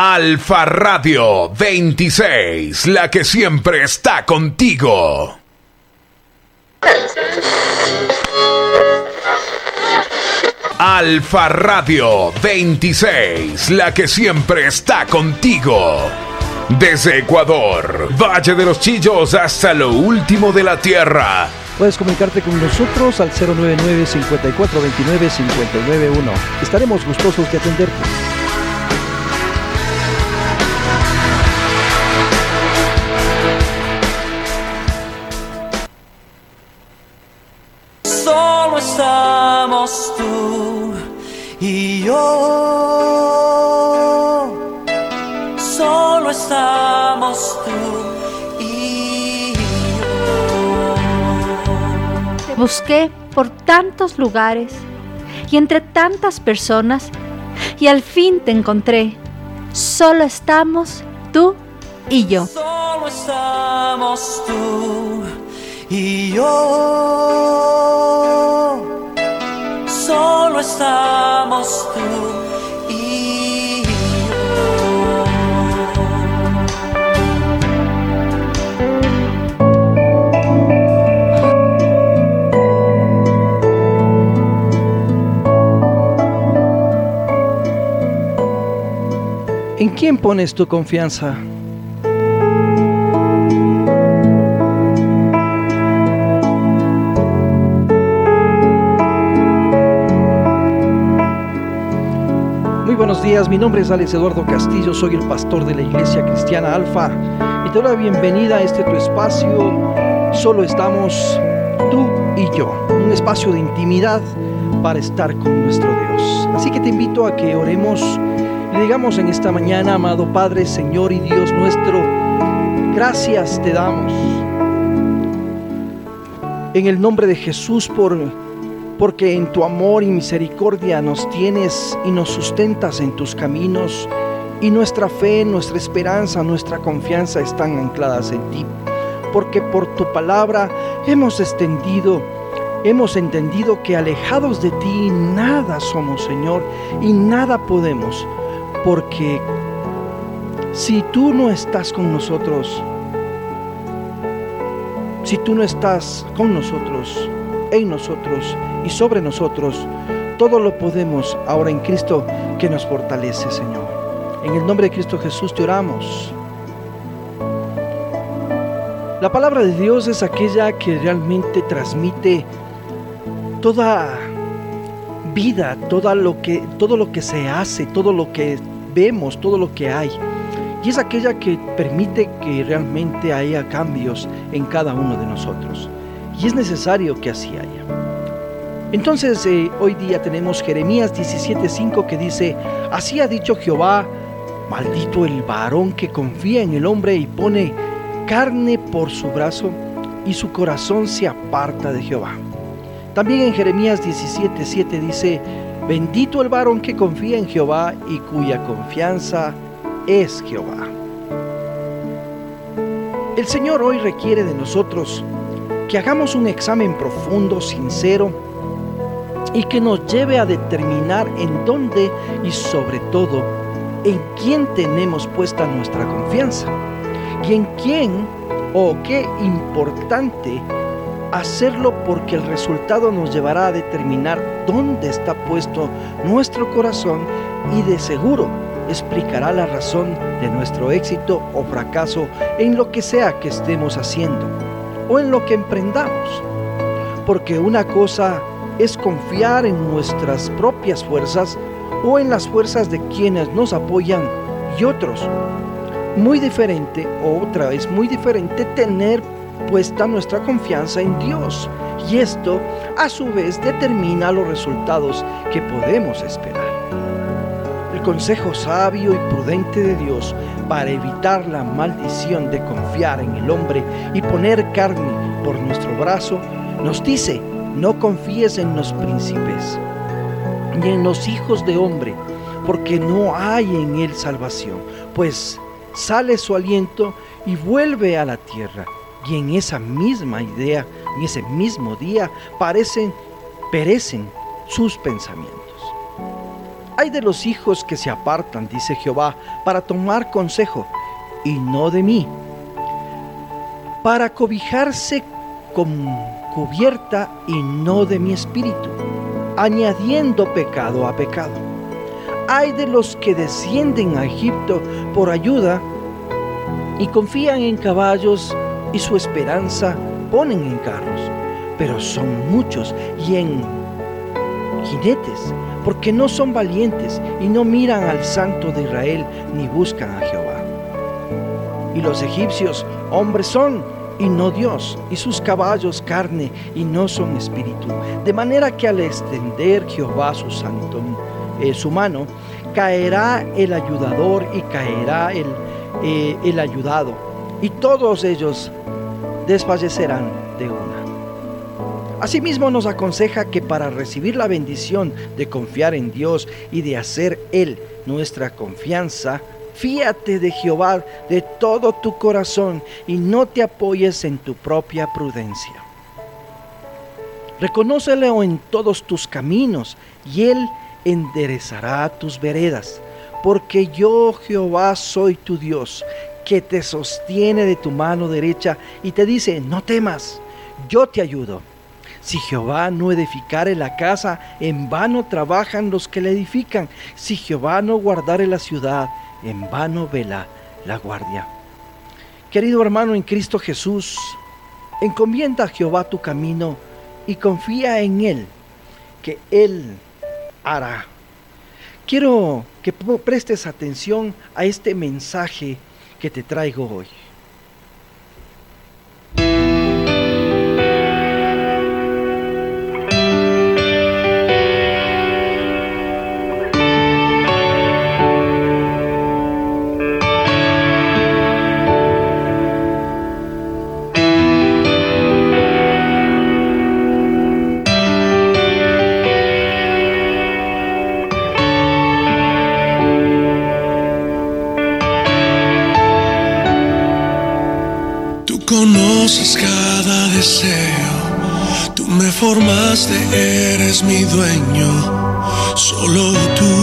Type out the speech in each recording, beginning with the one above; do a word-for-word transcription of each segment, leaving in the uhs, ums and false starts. Alfa Radio veintiséis, la que siempre está contigo. Alfa Radio veintiséis, la que siempre está contigo. Desde Ecuador, Valle de los Chillos hasta lo último de la tierra. Puedes comunicarte con nosotros al cero nueve nueve, cinco cuatro dos nueve, cinco nueve uno. Estaremos gustosos de atenderte. Solo estamos tú y yo. Solo estamos tú. Busqué por tantos lugares y entre tantas personas y al fin te encontré. Solo estamos tú y yo. Solo estamos tú y yo. Solo estamos tú y yo. ¿En quién pones tu confianza? Muy buenos días, mi nombre es Alex Eduardo Castillo, soy el pastor de la Iglesia Cristiana Alfa y te doy la bienvenida a este tu espacio, solo estamos tú y yo, un espacio de intimidad para estar con nuestro Dios. Así que te invito a que oremos. Y digamos en esta mañana, amado Padre, Señor y Dios nuestro, gracias te damos. En el nombre de Jesús, por, porque en tu amor y misericordia nos tienes y nos sustentas en tus caminos, y nuestra fe, nuestra esperanza, nuestra confianza están ancladas en ti. Porque por tu palabra hemos extendido Hemos entendido que alejados de ti nada somos, Señor, y nada podemos, porque si tú no estás con nosotros, si tú no estás con nosotros, en nosotros y sobre nosotros, todo lo podemos ahora en Cristo que nos fortalece, Señor. En el nombre de Cristo Jesús te oramos. La palabra de Dios es aquella que realmente transmite toda vida, toda lo que, todo lo que se hace, todo lo que vemos, todo lo que hay. Y es aquella que permite que realmente haya cambios en cada uno de nosotros. Y es necesario que así haya. Entonces, eh, hoy día tenemos Jeremías diecisiete cinco que dice: así ha dicho Jehová, maldito el varón que confía en el hombre y pone carne por su brazo, y su corazón se aparta de Jehová. También en Jeremías diecisiete siete dice: bendito el varón que confía en Jehová y cuya confianza es Jehová. El Señor hoy requiere de nosotros que hagamos un examen profundo, sincero, y que nos lleve a determinar en dónde y sobre todo en quién tenemos puesta nuestra confianza y en quién o qué importante hacerlo, porque el resultado nos llevará a determinar dónde está puesto nuestro corazón y de seguro explicará la razón de nuestro éxito o fracaso en lo que sea que estemos haciendo o en lo que emprendamos. Porque una cosa es confiar en nuestras propias fuerzas o en las fuerzas de quienes nos apoyan, y otros muy diferente, o otra es muy diferente tener puesta nuestra confianza en Dios, y esto a su vez determina los resultados que podemos esperar. El consejo sabio y prudente de Dios para evitar la maldición de confiar en el hombre y poner carne por nuestro brazo nos dice: no confíes en los príncipes ni en los hijos de hombre, porque no hay en él salvación, pues sale su aliento y vuelve a la tierra. Y en esa misma idea, en ese mismo día, parecen, perecen sus pensamientos. Ay de los hijos que se apartan, dice Jehová, para tomar consejo, y no de mí, para cobijarse con cubierta, y no de mi espíritu, añadiendo pecado a pecado. Ay de los que descienden a Egipto por ayuda, y confían en caballos, y su esperanza ponen en carros, pero son muchos, y en jinetes, porque no son valientes, y no miran al Santo de Israel, ni buscan a Jehová. Y los egipcios hombres son, y no Dios, y sus caballos carne, y no son espíritu. De manera que al extender Jehová su santo, eh, su mano, caerá el ayudador, y caerá el, eh, el ayudado, y todos ellos desfallecerán de una. Asimismo nos aconseja que para recibir la bendición de confiar en Dios y de hacer Él nuestra confianza, fíate de Jehová de todo tu corazón y no te apoyes en tu propia prudencia. Reconócelo en todos tus caminos y Él enderezará tus veredas, porque yo Jehová soy tu Dios, que te sostiene de tu mano derecha y te dice: no temas, yo te ayudo. Si Jehová no edificare la casa, en vano trabajan los que la edifican. Si Jehová no guardare la ciudad, en vano vela la guardia. Querido hermano en Cristo Jesús, encomienda a Jehová tu camino y confía en Él, que Él hará. Quiero que prestes atención a este mensaje que te traigo hoy. Cada deseo, tú me formaste, eres mi dueño, solo tú.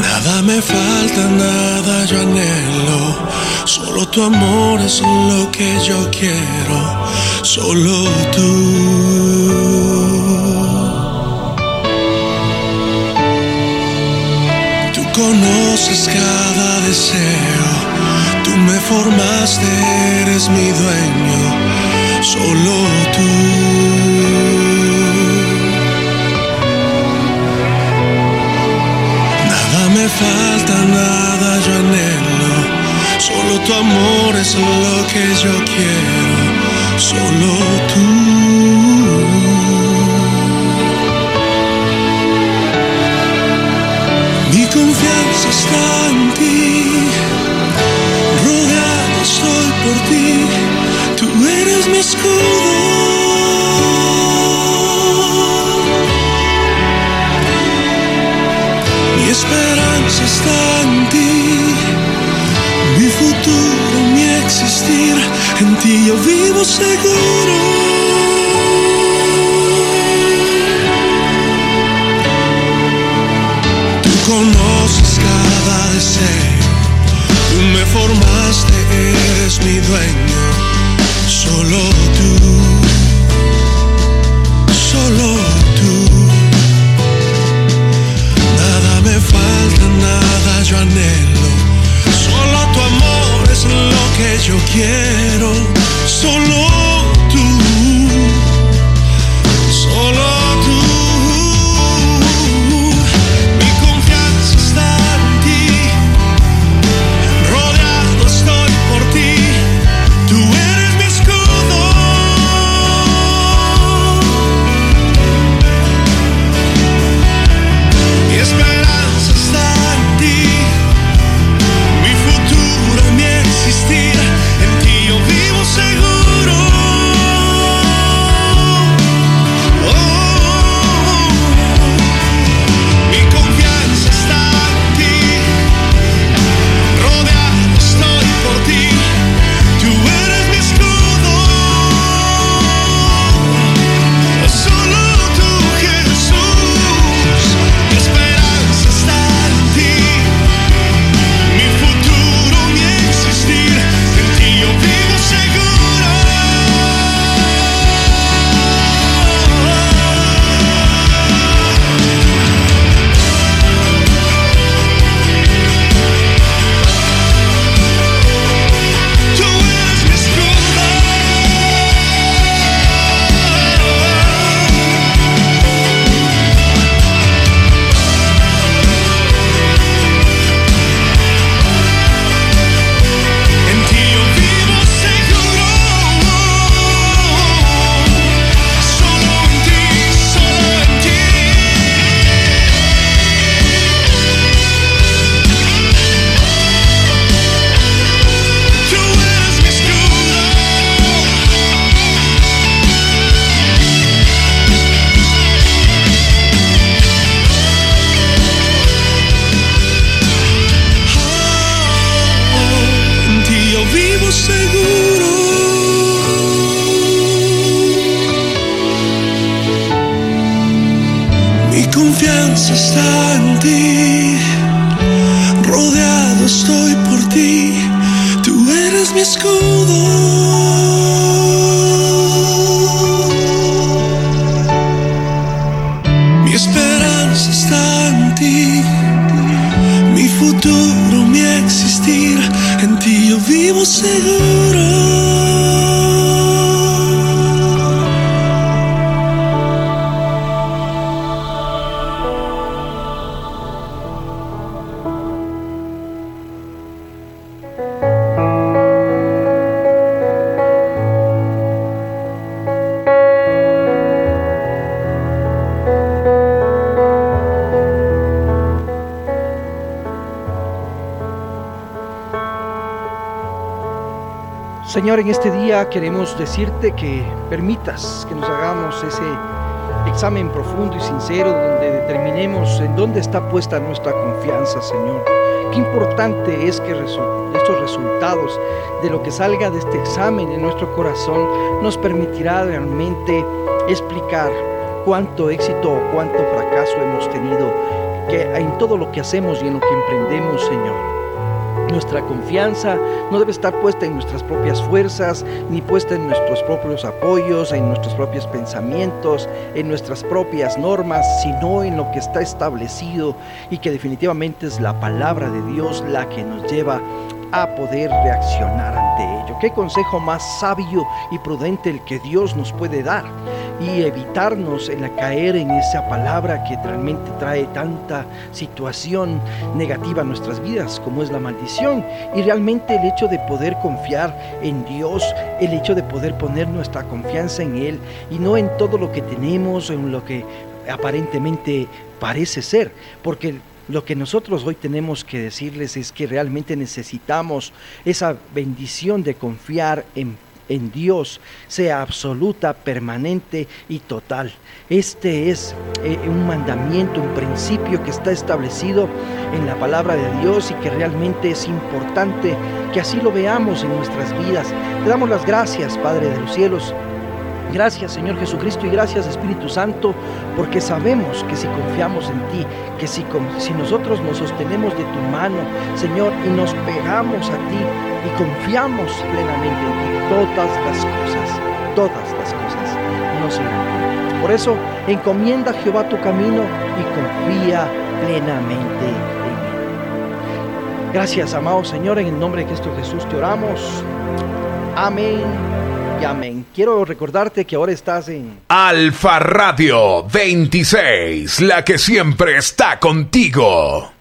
Nada me falta, nada yo anhelo, solo tu amor es lo que yo quiero, solo tú. Conoces cada deseo, tú me formaste, eres mi dueño, solo tú. Nada me falta, nada yo anhelo, solo tu amor es lo que yo quiero, solo tú. Mi confianza está en ti, rogado estoy por ti, tú eres mi escudo. Mi esperanza está en ti, mi futuro, mi existir, en ti yo vivo seguro. Conoces cada deseo, tú me formaste, eres mi dueño, solo tú, solo tú. Nada me falta, nada yo anhelo, solo tu amor es lo que yo quiero, solo tú. confianza está en ti, rodeado estoy por ti, tú eres mi escudo. Mi esperanza está en ti, mi futuro, mi existir, en ti yo vivo seguro. Señor, en este día queremos decirte que permitas que nos hagamos ese examen profundo y sincero donde determinemos en dónde está puesta nuestra confianza, Señor. Qué importante es que resu- estos resultados de lo que salga de este examen en nuestro corazón nos permitirá realmente explicar cuánto éxito o cuánto fracaso hemos tenido que en todo lo que hacemos y en lo que emprendemos, Señor. Nuestra confianza no debe estar puesta en nuestras propias fuerzas, ni puesta en nuestros propios apoyos, en nuestros propios pensamientos, en nuestras propias normas, sino en lo que está establecido y que definitivamente es la palabra de Dios la que nos lleva a poder reaccionar ante ello. ¿Qué consejo más sabio y prudente el que Dios nos puede dar? Y evitarnos en la caer en esa palabra que realmente trae tanta situación negativa a nuestras vidas, como es la maldición. Y realmente el hecho de poder confiar en Dios, el hecho de poder poner nuestra confianza en Él y no en todo lo que tenemos, en lo que aparentemente parece ser, porque lo que nosotros hoy tenemos que decirles es que realmente necesitamos esa bendición de confiar en en Dios, sea absoluta, permanente y total. Este es eh, un mandamiento, un principio que está establecido en la palabra de Dios y que realmente es importante que así lo veamos en nuestras vidas. Te damos las gracias, Padre de los cielos. Gracias, Señor Jesucristo, y gracias, Espíritu Santo, porque sabemos que si confiamos en ti, que si, si nosotros nos sostenemos de tu mano, Señor, y nos pegamos a ti y confiamos plenamente en ti, todas las cosas, todas las cosas nos irán. Por eso, encomienda a Jehová tu camino y confía plenamente en él. Gracias, amado Señor, en el nombre de Cristo Jesús te oramos. Amén. Y amén. Quiero recordarte que ahora estás en Alfa Radio veintiséis, la que siempre está contigo.